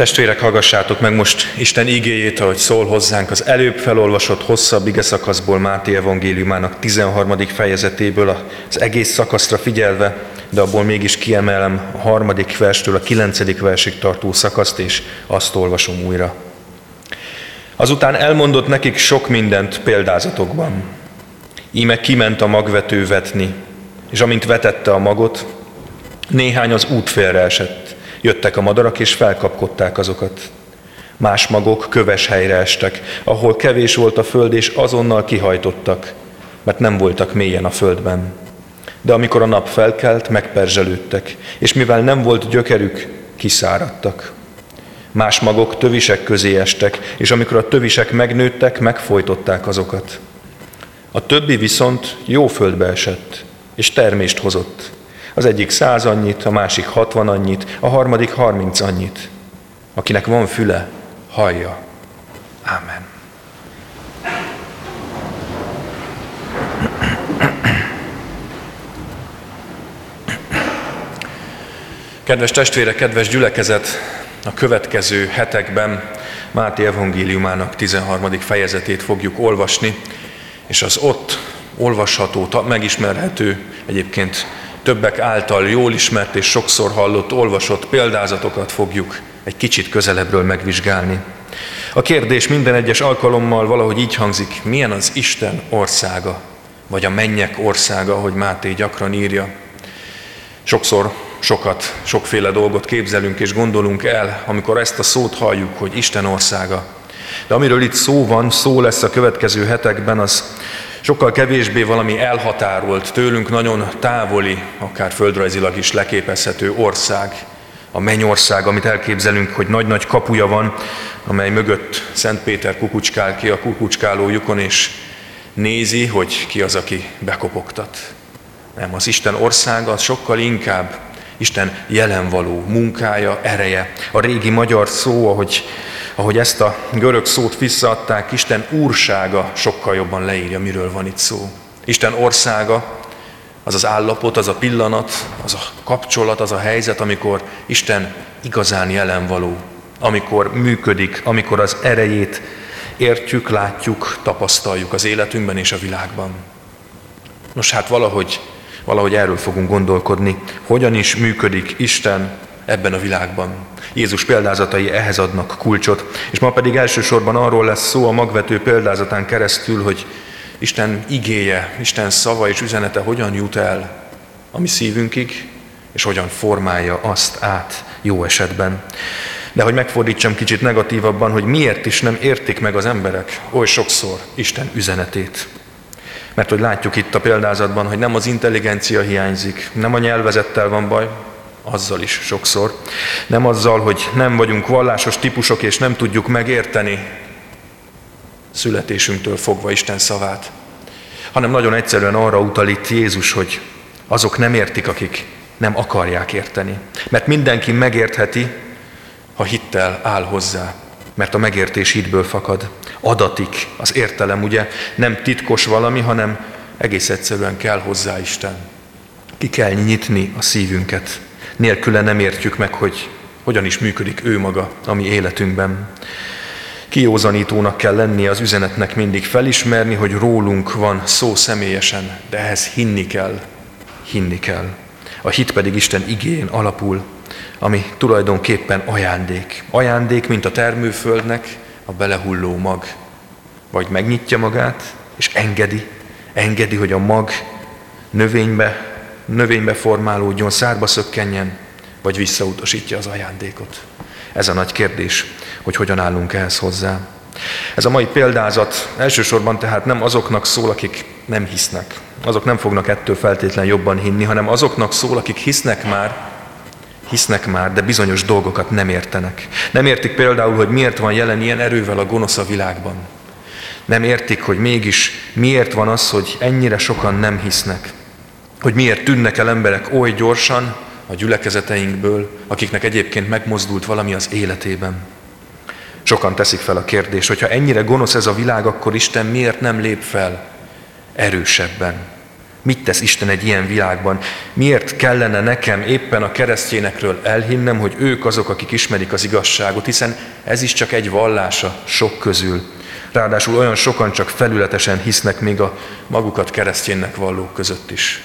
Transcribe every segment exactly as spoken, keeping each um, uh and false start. Testvérek, hallgassátok meg most Isten igéjét, ahogy szól hozzánk az előbb felolvasott hosszabb igeszakaszból, Máté evangéliumának tizenharmadik fejezetéből az egész szakaszra figyelve, de abból mégis kiemelem a harmadik verstől a kilencedik versig tartó szakaszt, és azt olvasom újra. Azután elmondott nekik sok mindent példázatokban. Íme kiment a magvető vetni, és amint vetette a magot, néhány az útfélre esett. Jöttek a madarak, és felkapkodták azokat. Más magok köves helyre estek, ahol kevés volt a föld, és azonnal kihajtottak, mert nem voltak mélyen a földben. De amikor a nap felkelt, megperzselődtek, és mivel nem volt gyökerük, kiszáradtak. Más magok tövisek közé estek, és amikor a tövisek megnőttek, megfojtották azokat. A többi viszont jó földbe esett, és termést hozott. Az egyik száz annyit, a másik hatvan annyit, a harmadik harminc annyit. Akinek van füle, hallja. Ámen. Kedves testvérek, kedves gyülekezet! A következő hetekben Máté evangéliumának tizenharmadik fejezetét fogjuk olvasni, és az ott olvasható, megismerhető, egyébként többek által jól ismert és sokszor hallott, olvasott példázatokat fogjuk egy kicsit közelebbről megvizsgálni. A kérdés minden egyes alkalommal valahogy így hangzik: milyen az Isten országa, vagy a mennyek országa, ahogy Máté gyakran írja. Sokszor sokat, sokféle dolgot képzelünk és gondolunk el, amikor ezt a szót halljuk, hogy Isten országa. De amiről itt szó van, szó lesz a következő hetekben, az sokkal kevésbé valami elhatárolt, tőlünk nagyon távoli, akár földrajzilag is leképezhető ország. A mennyország, amit elképzelünk, hogy nagy-nagy kapuja van, amely mögött Szent Péter kukucskál ki a kukucskáló lyukon, és nézi, hogy ki az, aki bekopogtat. Nem, az Isten országa az sokkal inkább Isten jelenvaló munkája, ereje. A régi magyar szó, ahogy, ahogy ezt a görög szót visszaadták, Isten úrsága sokkal jobban leírja, miről van itt szó. Isten országa az az állapot, az a pillanat, az a kapcsolat, az a helyzet, amikor Isten igazán jelenvaló, amikor működik, amikor az erejét értjük, látjuk, tapasztaljuk az életünkben és a világban. Nos, hát valahogy Valahogy erről fogunk gondolkodni, hogyan is működik Isten ebben a világban. Jézus példázatai ehhez adnak kulcsot, és ma pedig elsősorban arról lesz szó a magvető példázatán keresztül, hogy Isten igéje, Isten szava és üzenete hogyan jut el a mi szívünkig, és hogyan formálja azt át jó esetben. De hogy megfordítsam kicsit negatívabban, hogy miért is nem értik meg az emberek oly sokszor Isten üzenetét. Mert hogy látjuk itt a példázatban, hogy nem az intelligencia hiányzik, nem a nyelvezettel van baj, azzal is sokszor, nem azzal, hogy nem vagyunk vallásos típusok, és nem tudjuk megérteni születésünktől fogva Isten szavát, hanem nagyon egyszerűen arra utal itt Jézus, hogy azok nem értik, akik nem akarják érteni. Mert mindenki megértheti, ha hittel áll hozzá. Mert a megértés hitből fakad, adatik az értelem, ugye? Nem titkos valami, hanem egész egyszerűen kell hozzá Isten. Ki kell nyitni a szívünket. Nélküle nem értjük meg, hogy hogyan is működik ő maga a mi életünkben. Kijózanítónak kell lennie az üzenetnek, mindig felismerni, hogy rólunk van szó személyesen, de ehhez hinni kell, hinni kell. A hit pedig Isten igéjén alapul, ami tulajdonképpen ajándék. Ajándék, mint a termőföldnek a belehulló mag. Vagy megnyitja magát, és engedi, engedi, hogy a mag növénybe, növénybe formálódjon, szárba szökkenjen, vagy visszautasítja az ajándékot. Ez a nagy kérdés, hogy hogyan állunk ehhez hozzá. Ez a mai példázat elsősorban tehát nem azoknak szól, akik nem hisznek. Azok nem fognak ettől feltétlen jobban hinni, hanem azoknak szól, akik hisznek már, hisznek már, de bizonyos dolgokat nem értenek. Nem értik például, hogy miért van jelen ilyen erővel a gonosz a világban. Nem értik, hogy mégis miért van az, hogy ennyire sokan nem hisznek. Hogy miért tűnnek el emberek oly gyorsan a gyülekezeteinkből, akiknek egyébként megmozdult valami az életében. Sokan teszik fel a kérdést, hogy ha ennyire gonosz ez a világ, akkor Isten miért nem lép fel erősebben, Mit tesz Isten egy ilyen világban? Miért kellene nekem éppen a keresztényekről elhinnem, hogy ők azok, akik ismerik az igazságot, hiszen ez is csak egy vallása sok közül. Ráadásul olyan sokan csak felületesen hisznek még a magukat kereszténynek vallók között is.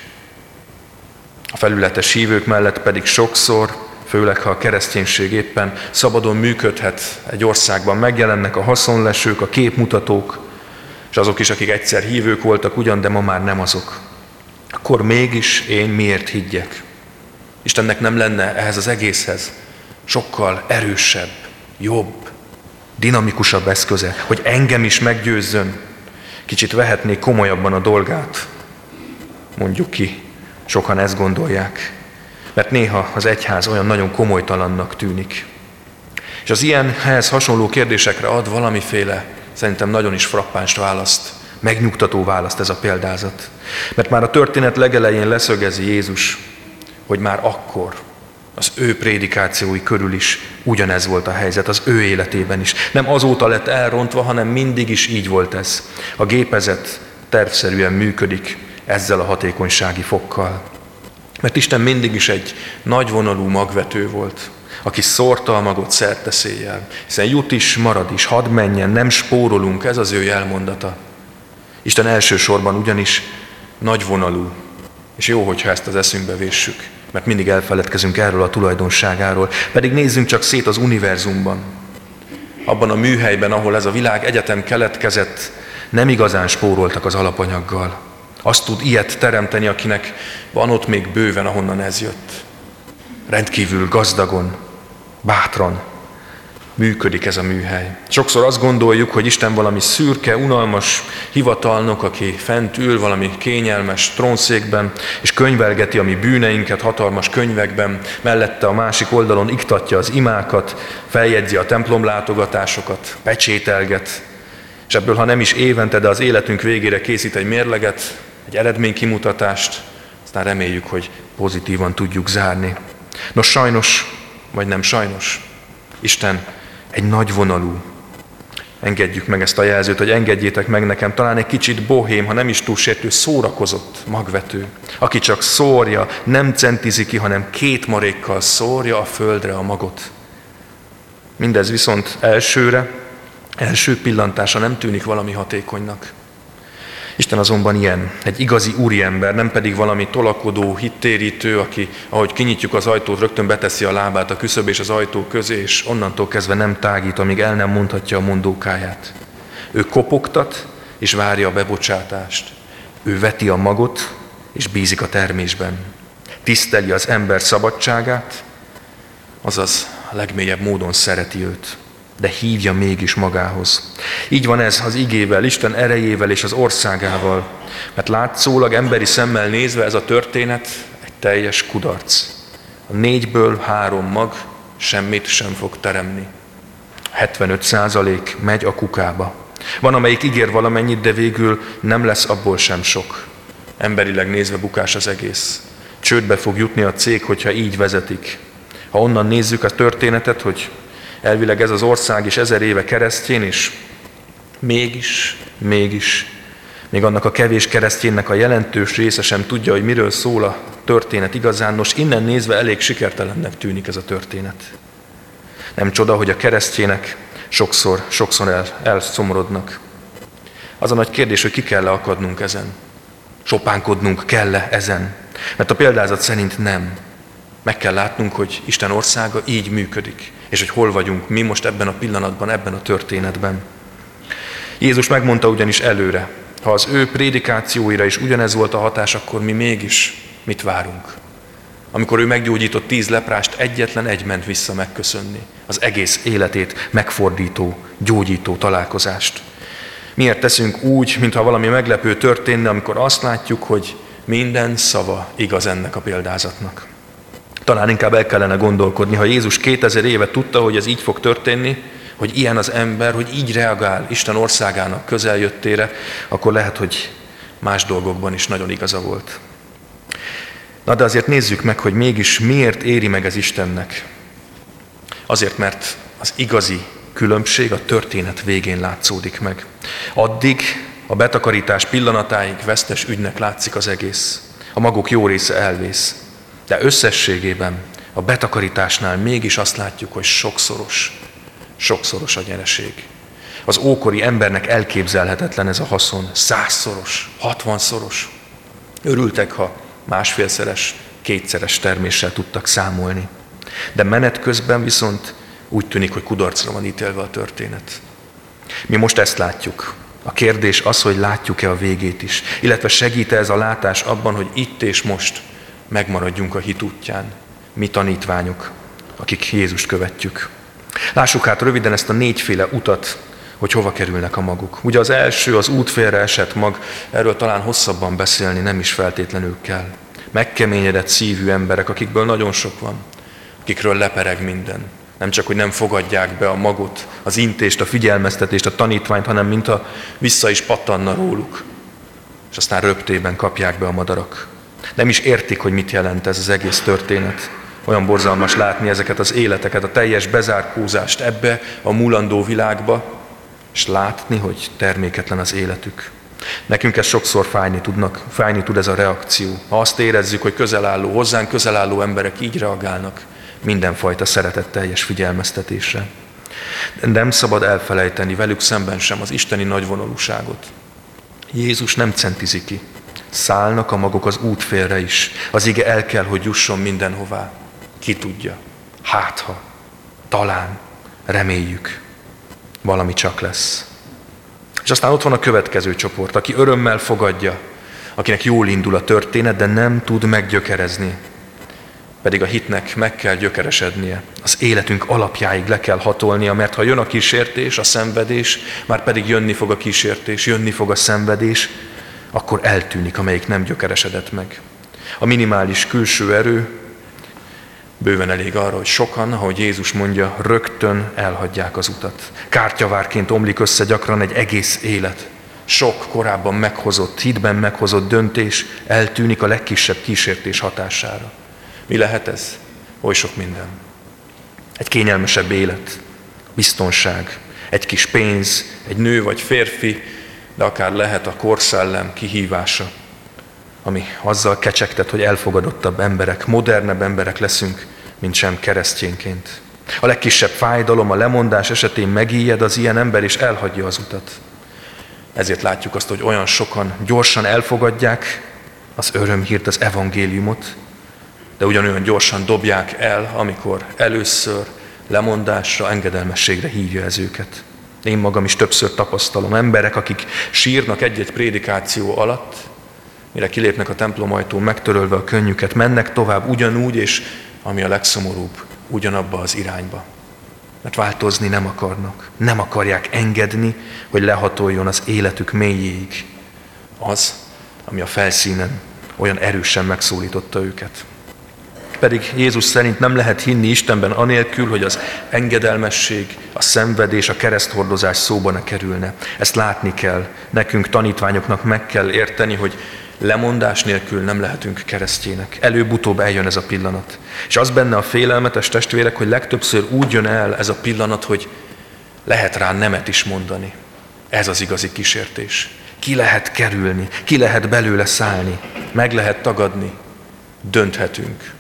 A felületes hívők mellett pedig sokszor, főleg ha a kereszténység éppen szabadon működhet egy országban, megjelennek a haszonlesők, a képmutatók, és azok is, akik egyszer hívők voltak ugyan, de ma már nem azok. Akkor mégis én miért higgyek? Istennek nem lenne ehhez az egészhez sokkal erősebb, jobb, dinamikusabb eszköze, hogy engem is meggyőzzön, kicsit vehetné komolyabban a dolgát, mondjuk ki. Sokan ezt gondolják, mert néha az egyház olyan nagyon komolytalannak tűnik. És az ilyenhez hasonló kérdésekre ad valamiféle, szerintem nagyon is frappáns választ, megnyugtató választ ez a példázat. Mert már a történet legelején leszögezi Jézus, hogy már akkor az ő prédikációi körül is ugyanez volt a helyzet, az ő életében is. Nem azóta lett elrontva, hanem mindig is így volt ez. A gépezet tervszerűen működik, ezzel a hatékonysági fokkal. Mert Isten mindig is egy nagyvonalú magvető volt, aki szórta a magot szerteszélyel, hiszen jut is, marad is, hadd menjen, nem spórolunk, ez az ő jelmondata. Isten elsősorban ugyanis nagyvonalú, és jó, hogyha ezt az eszünkbe véssük, mert mindig elfeledkezünk erről a tulajdonságáról, pedig nézzünk csak szét az univerzumban. Abban a műhelyben, ahol ez a világ egyetem keletkezett, nem igazán spóroltak az alapanyaggal. Azt tud ilyet teremteni, akinek van ott még bőven, ahonnan ez jött. Rendkívül gazdagon, bátran működik ez a műhely. Sokszor azt gondoljuk, hogy Isten valami szürke, unalmas hivatalnok, aki fent ül valami kényelmes trónszékben, és könyvelgeti a mi bűneinket hatalmas könyvekben, mellette a másik oldalon iktatja az imákat, feljegyzi a templomlátogatásokat, pecsételget, és ebből, ha nem is évente, de az életünk végére készít egy mérleget, egy eredménykimutatást, aztán reméljük, hogy pozitívan tudjuk zárni. Nos, sajnos, vagy nem sajnos, Isten egy nagyvonalú. Engedjük meg ezt a jelzőt, hogy engedjétek meg nekem, talán egy kicsit bohém, ha nem is túl sértő, szórakozott magvető, aki csak szórja, nem centizi ki, hanem két marékkal szórja a földre a magot. Mindez viszont elsőre, első pillantása nem tűnik valami hatékonynak. Isten azonban ilyen, egy igazi úriember, nem pedig valami tolakodó, hittérítő, aki, ahogy kinyitjuk az ajtót, rögtön beteszi a lábát a küszöb és az ajtó közé, és onnantól kezdve nem tágít, amíg el nem mondhatja a mondókáját. Ő kopogtat, és várja a bebocsátást. Ő veti a magot, és bízik a termésben. Tiszteli az ember szabadságát, azaz a legmélyebb módon szereti őt. De hívja mégis magához. Így van ez az igével, Isten erejével és az országával. Mert látszólag emberi szemmel nézve ez a történet egy teljes kudarc. A négyből három mag semmit sem fog teremni. hetvenöt százalék megy a kukába. Van, amelyik ígér valamennyit, de végül nem lesz abból sem sok. Emberileg nézve bukás az egész. Csődbe fog jutni a cég, hogyha így vezetik. Ha onnan nézzük a történetet, hogy elvileg ez az ország is ezer éve keresztjén, és mégis, mégis, még annak a kevés keresztjénnek a jelentős része sem tudja, hogy miről szól a történet igazán. Nos, innen nézve elég sikertelennek tűnik ez a történet. Nem csoda, hogy a keresztjének sokszor, sokszor el, elszomorodnak. Az a nagy kérdés, hogy ki kell-e akadnunk ezen? Sopánkodnunk kell-e ezen? Mert a példázat szerint nem. Meg kell látnunk, hogy Isten országa így működik, és hogy hol vagyunk mi most ebben a pillanatban, ebben a történetben. Jézus megmondta ugyanis előre, ha az ő prédikációira is ugyanez volt a hatás, akkor mi mégis mit várunk? Amikor ő meggyógyított tíz leprást, egyetlen egy ment vissza megköszönni az egész életét megfordító, gyógyító találkozást. Miért teszünk úgy, mintha valami meglepő történne, amikor azt látjuk, hogy minden szava igaz ennek a példázatnak? Talán inkább el kellene gondolkodni, ha Jézus kétezer éve tudta, hogy ez így fog történni, hogy ilyen az ember, hogy így reagál Isten országának közeljöttére, akkor lehet, hogy más dolgokban is nagyon igaza volt. Na de azért nézzük meg, hogy mégis miért éri meg ez Istennek. Azért, mert az igazi különbség a történet végén látszódik meg. Addig A betakarítás pillanatáig vesztes ügynek látszik az egész. A maguk jó része elvész. De összességében a betakarításnál mégis azt látjuk, hogy sokszoros, sokszoros a nyereség. Az ókori embernek elképzelhetetlen ez a haszon. Százszoros, hatvanszoros. Örültek, ha másfélszeres, kétszeres terméssel tudtak számolni. De menet közben viszont úgy tűnik, hogy kudarcra van ítélve a történet. Mi most ezt látjuk. A kérdés az, hogy látjuk-e a végét is, illetve segít-e ez a látás abban, hogy itt és most megmaradjunk a hit útján, mi tanítványok, akik Jézust követjük. Lássuk hát röviden ezt a négyféle utat, hogy hova kerülnek a maguk. Ugye az első, az útfélre esett mag, erről talán hosszabban beszélni nem is feltétlenül kell. Megkeményedett szívű emberek, akikből nagyon sok van, akikről lepereg minden. Nem csak, hogy nem fogadják be a magot, az intést, a figyelmeztetést, a tanítványt, hanem mintha vissza is pattanna róluk. És aztán röptében kapják be a madarak. Nem is értik, hogy mit jelent ez az egész történet. Olyan borzalmas látni ezeket az életeket, a teljes bezárkózást ebbe a múlandó világba, és látni, hogy terméketlen az életük. Nekünk ez sokszor fájni tudnak, fájni tud ez a reakció. Ha azt érezzük, hogy közelálló, hozzánk közelálló emberek így reagálnak mindenfajta szeretetteljes figyelmeztetésre. Nem szabad elfelejteni velük szemben sem az isteni nagyvonalúságot. Jézus nem centizi ki. Szállnak a magok az útfélre is. Az ige el kell, hogy jusson mindenhová. Ki tudja. Hátha. Talán. Reméljük. Valami csak lesz. És aztán ott van a következő csoport, aki örömmel fogadja, akinek jól indul a történet, de nem tud meggyökerezni. Pedig a hitnek meg kell gyökeresednie. Az életünk alapjáig le kell hatolnia, mert ha jön a kísértés, a szenvedés, már pedig jönni fog a kísértés, jönni fog a szenvedés, akkor eltűnik, amelyik nem gyökeresedett meg. A minimális külső erő bőven elég arra, hogy sokan, ahogy Jézus mondja, rögtön elhagyják az utat. Kártyavárként omlik össze gyakran egy egész élet. Sok korábban meghozott, hitben meghozott döntés eltűnik a legkisebb kísértés hatására. Mi lehet ez? Oly sok minden. Egy kényelmesebb élet, biztonság, egy kis pénz, egy nő vagy férfi, de akár lehet a korszellem kihívása, ami azzal kecsegtet, hogy elfogadottabb emberek, modernebb emberek leszünk, mint sem keresztényként. A legkisebb fájdalom, a lemondás esetén megijed az ilyen ember, és elhagyja az utat. Ezért látjuk azt, hogy olyan sokan gyorsan elfogadják az örömhírt, az evangéliumot, de ugyanolyan gyorsan dobják el, amikor először lemondásra, engedelmességre hívja ez őket. Én magam is többször tapasztalom emberek, akik sírnak egy-egy prédikáció alatt, mire kilépnek a templomajtón, megtörölve a könnyüket, mennek tovább ugyanúgy, és ami a legszomorúbb, ugyanabba az irányba. Mert változni nem akarnak, nem akarják engedni, hogy lehatoljon az életük mélyéig az, ami a felszínen olyan erősen megszólította őket. Pedig Jézus szerint nem lehet hinni Istenben anélkül, hogy az engedelmesség, a szenvedés, a kereszthordozás szóba ne kerülne. Ezt látni kell. Nekünk, tanítványoknak meg kell érteni, hogy lemondás nélkül nem lehetünk keresztjének. Előbb-utóbb eljön ez a pillanat. És az benne a félelmetes, testvérek, hogy legtöbbször úgy jön el ez a pillanat, hogy lehet rá nemet is mondani. Ez az igazi kísértés. Ki lehet kerülni, ki lehet belőle szállni, meg lehet tagadni, dönthetünk.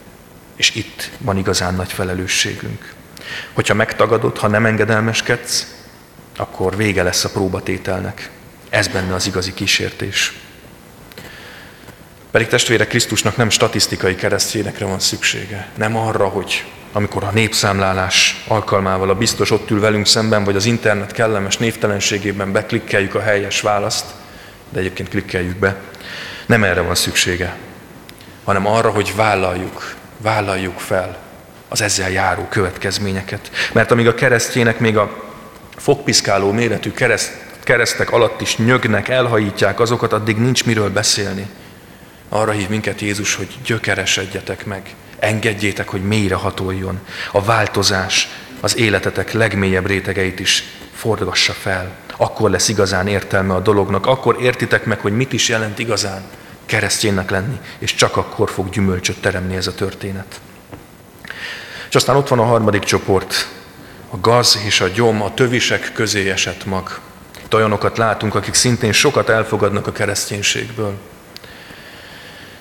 És itt van igazán nagy felelősségünk. Hogyha megtagadod, ha nem engedelmeskedsz, akkor vége lesz a próbatételnek. Ez benne az igazi kísértés. Pedig testvérek, Krisztusnak nem statisztikai keresztjénekre van szüksége. Nem arra, hogy amikor a népszámlálás alkalmával a biztos ott ül velünk szemben, vagy az internet kellemes névtelenségében beklikkeljük a helyes választ, de egyébként klikkeljük be. Nem erre van szüksége, hanem arra, hogy vállaljuk, Vállaljuk fel az ezzel járó következményeket. Mert amíg a keresztjének még a fogpiszkáló méretű kereszt, keresztek alatt is nyögnek, elhajítják azokat, addig nincs miről beszélni. Arra hív minket Jézus, hogy gyökeresedjetek meg, engedjétek, hogy mélyre hatoljon. A változás az életetek legmélyebb rétegeit is forgassa fel. Akkor lesz igazán értelme a dolognak, akkor értitek meg, hogy mit is jelent igazán keresztjénnek lenni, és csak akkor fog gyümölcsöt teremni ez a történet. És aztán ott van a harmadik csoport, a gaz és a gyom, a tövisek közé esett mag. Itt olyanokat látunk, akik szintén sokat elfogadnak a kereszténységből,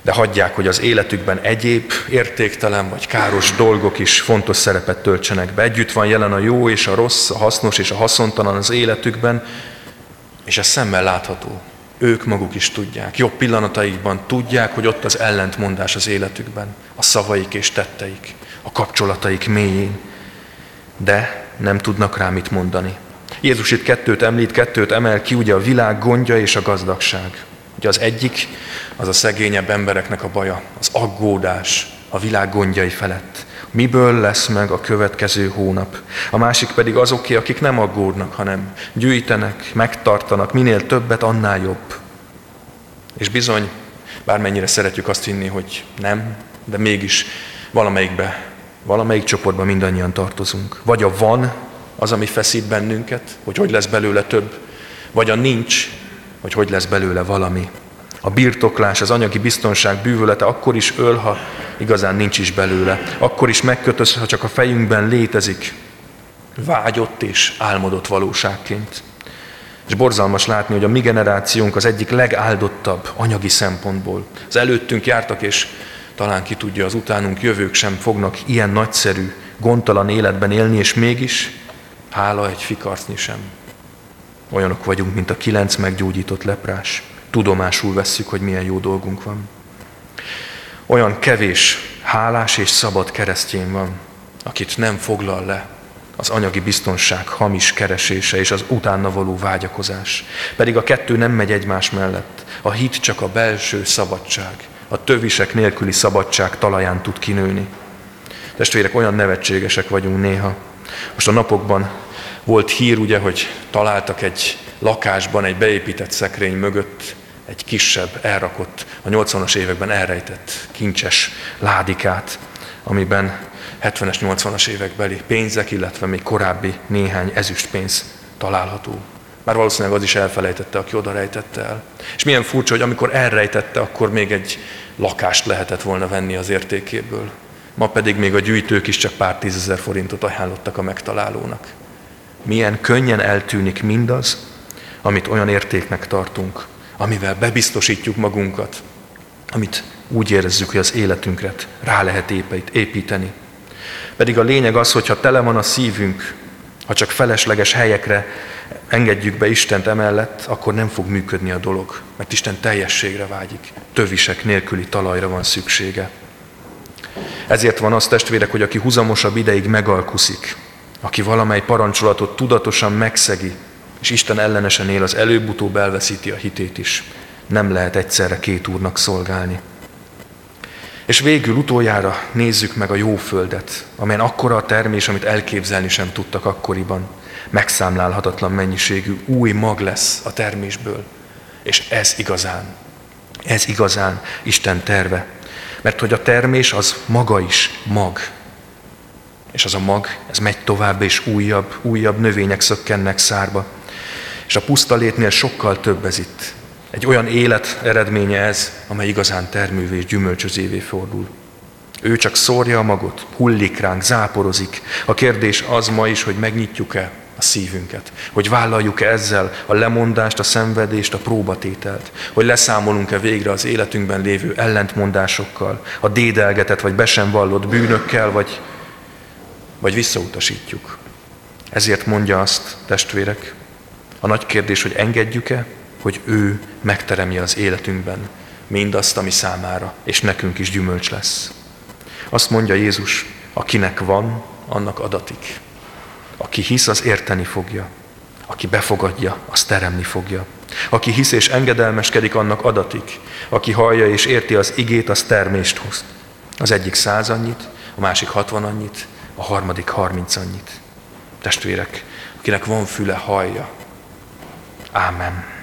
de hagyják, hogy az életükben egyéb, értéktelen vagy káros dolgok is fontos szerepet töltsenek be. Együtt van jelen a jó és a rossz, a hasznos és a haszontalan az életükben, és ez szemmel látható. Ők maguk is tudják, jobb pillanataikban tudják, hogy ott az ellentmondás az életükben, a szavaik és tetteik, a kapcsolataik mélyén, de nem tudnak rá mit mondani. Jézus itt kettőt említ, kettőt emel ki, ugye a világ gondja és a gazdagság. Ugye az egyik, az a szegényebb embereknek a baja, az aggódás a világ gondjai felett. Miből lesz meg a következő hónap? A másik pedig azoké, akik nem aggódnak, hanem gyűjtenek, megtartanak, minél többet, annál jobb. És bizony, bármennyire szeretjük azt hinni, hogy nem, de mégis valamelyikbe, valamelyik csoportban mindannyian tartozunk. Vagy a van az, ami feszít bennünket, hogy hogy lesz belőle több, vagy a nincs, hogy hogy lesz belőle valami. A birtoklás, az anyagi biztonság bűvölete akkor is öl, ha igazán nincs is belőle. Akkor is megkötöz, ha csak a fejünkben létezik, vágyott és álmodott valóságként. És borzalmas látni, hogy a mi generációnk az egyik legáldottabb anyagi szempontból. Az előttünk jártak, és talán ki tudja, az utánunk jövők sem fognak ilyen nagyszerű, gondtalan életben élni, és mégis hála egy fikarcnyi sem. Olyanok vagyunk, mint a kilenc meggyógyított leprás. Tudomásul vesszük, hogy milyen jó dolgunk van. Olyan kevés, hálás és szabad keresztény van, akit nem foglal le az anyagi biztonság hamis keresése és az utána való vágyakozás. Pedig a kettő nem megy egymás mellett. A hit csak a belső szabadság, a tövisek nélküli szabadság talaján tud kinőni. Testvérek, olyan nevetségesek vagyunk néha. Most a napokban volt hír, ugye, hogy találtak egy lakásban, egy beépített szekrény mögött egy kisebb, elrakott, a nyolcvanas években elrejtett kincses ládikát, amiben hetvenes, nyolcvanas évekbeli pénzek, illetve még korábbi néhány ezüstpénz található. Már valószínűleg az is elfelejtette, aki oda rejtette el. És milyen furcsa, hogy amikor elrejtette, akkor még egy lakást lehetett volna venni az értékéből. Ma pedig még a gyűjtők is csak pár tízezer forintot ajánlottak a megtalálónak. Milyen könnyen eltűnik mindaz, amit olyan értéknek tartunk, amivel bebiztosítjuk magunkat, amit úgy érezzük, hogy az életünkre rá lehet építeni. Pedig a lényeg az, hogyha tele van a szívünk, ha csak felesleges helyekre engedjük be Istent emellett, akkor nem fog működni a dolog, mert Isten teljességre vágyik, tövisek nélküli talajra van szüksége. Ezért van az, testvérek, hogy aki huzamosabb ideig megalkuszik, aki valamely parancsolatot tudatosan megszegi, és Isten ellenesen él, az előbb-utóbb elveszíti a hitét is. Nem lehet egyszerre két úrnak szolgálni. És végül utoljára nézzük meg a jó földet, amelyen akkora a termés, amit elképzelni sem tudtak akkoriban. Megszámlálhatatlan mennyiségű új mag lesz a termésből. És ez igazán, ez igazán Isten terve. Mert hogy a termés az maga is mag. És az a mag, ez megy tovább, és újabb, újabb növények szökkennek szárba. És a pusztalétnél sokkal több ez itt. Egy olyan élet eredménye ez, amely igazán termővé és gyümölcsözévé fordul. Ő csak szórja a magot, hullik ránk, záporozik. A kérdés az ma is, hogy megnyitjuk-e a szívünket, hogy vállaljuk-e ezzel a lemondást, a szenvedést, a próbatételt, hogy leszámolunk-e végre az életünkben lévő ellentmondásokkal, a dédelgetett vagy be sem vallott bűnökkel, vagy, vagy visszautasítjuk. Ezért mondja azt, testvérek, a nagy kérdés, hogy engedjük-e, hogy ő megteremje az életünkben mindazt, ami számára, és nekünk is gyümölcs lesz. Azt mondja Jézus, akinek van, annak adatik. Aki hisz, az érteni fogja. Aki befogadja, az teremni fogja. Aki hisz és engedelmeskedik, annak adatik. Aki hallja és érti az igét, az termést hoz. Az egyik száz annyit, a másik hatvan annyit, a harmadik harminc annyit. Testvérek, akinek van füle, hallja. Ámen.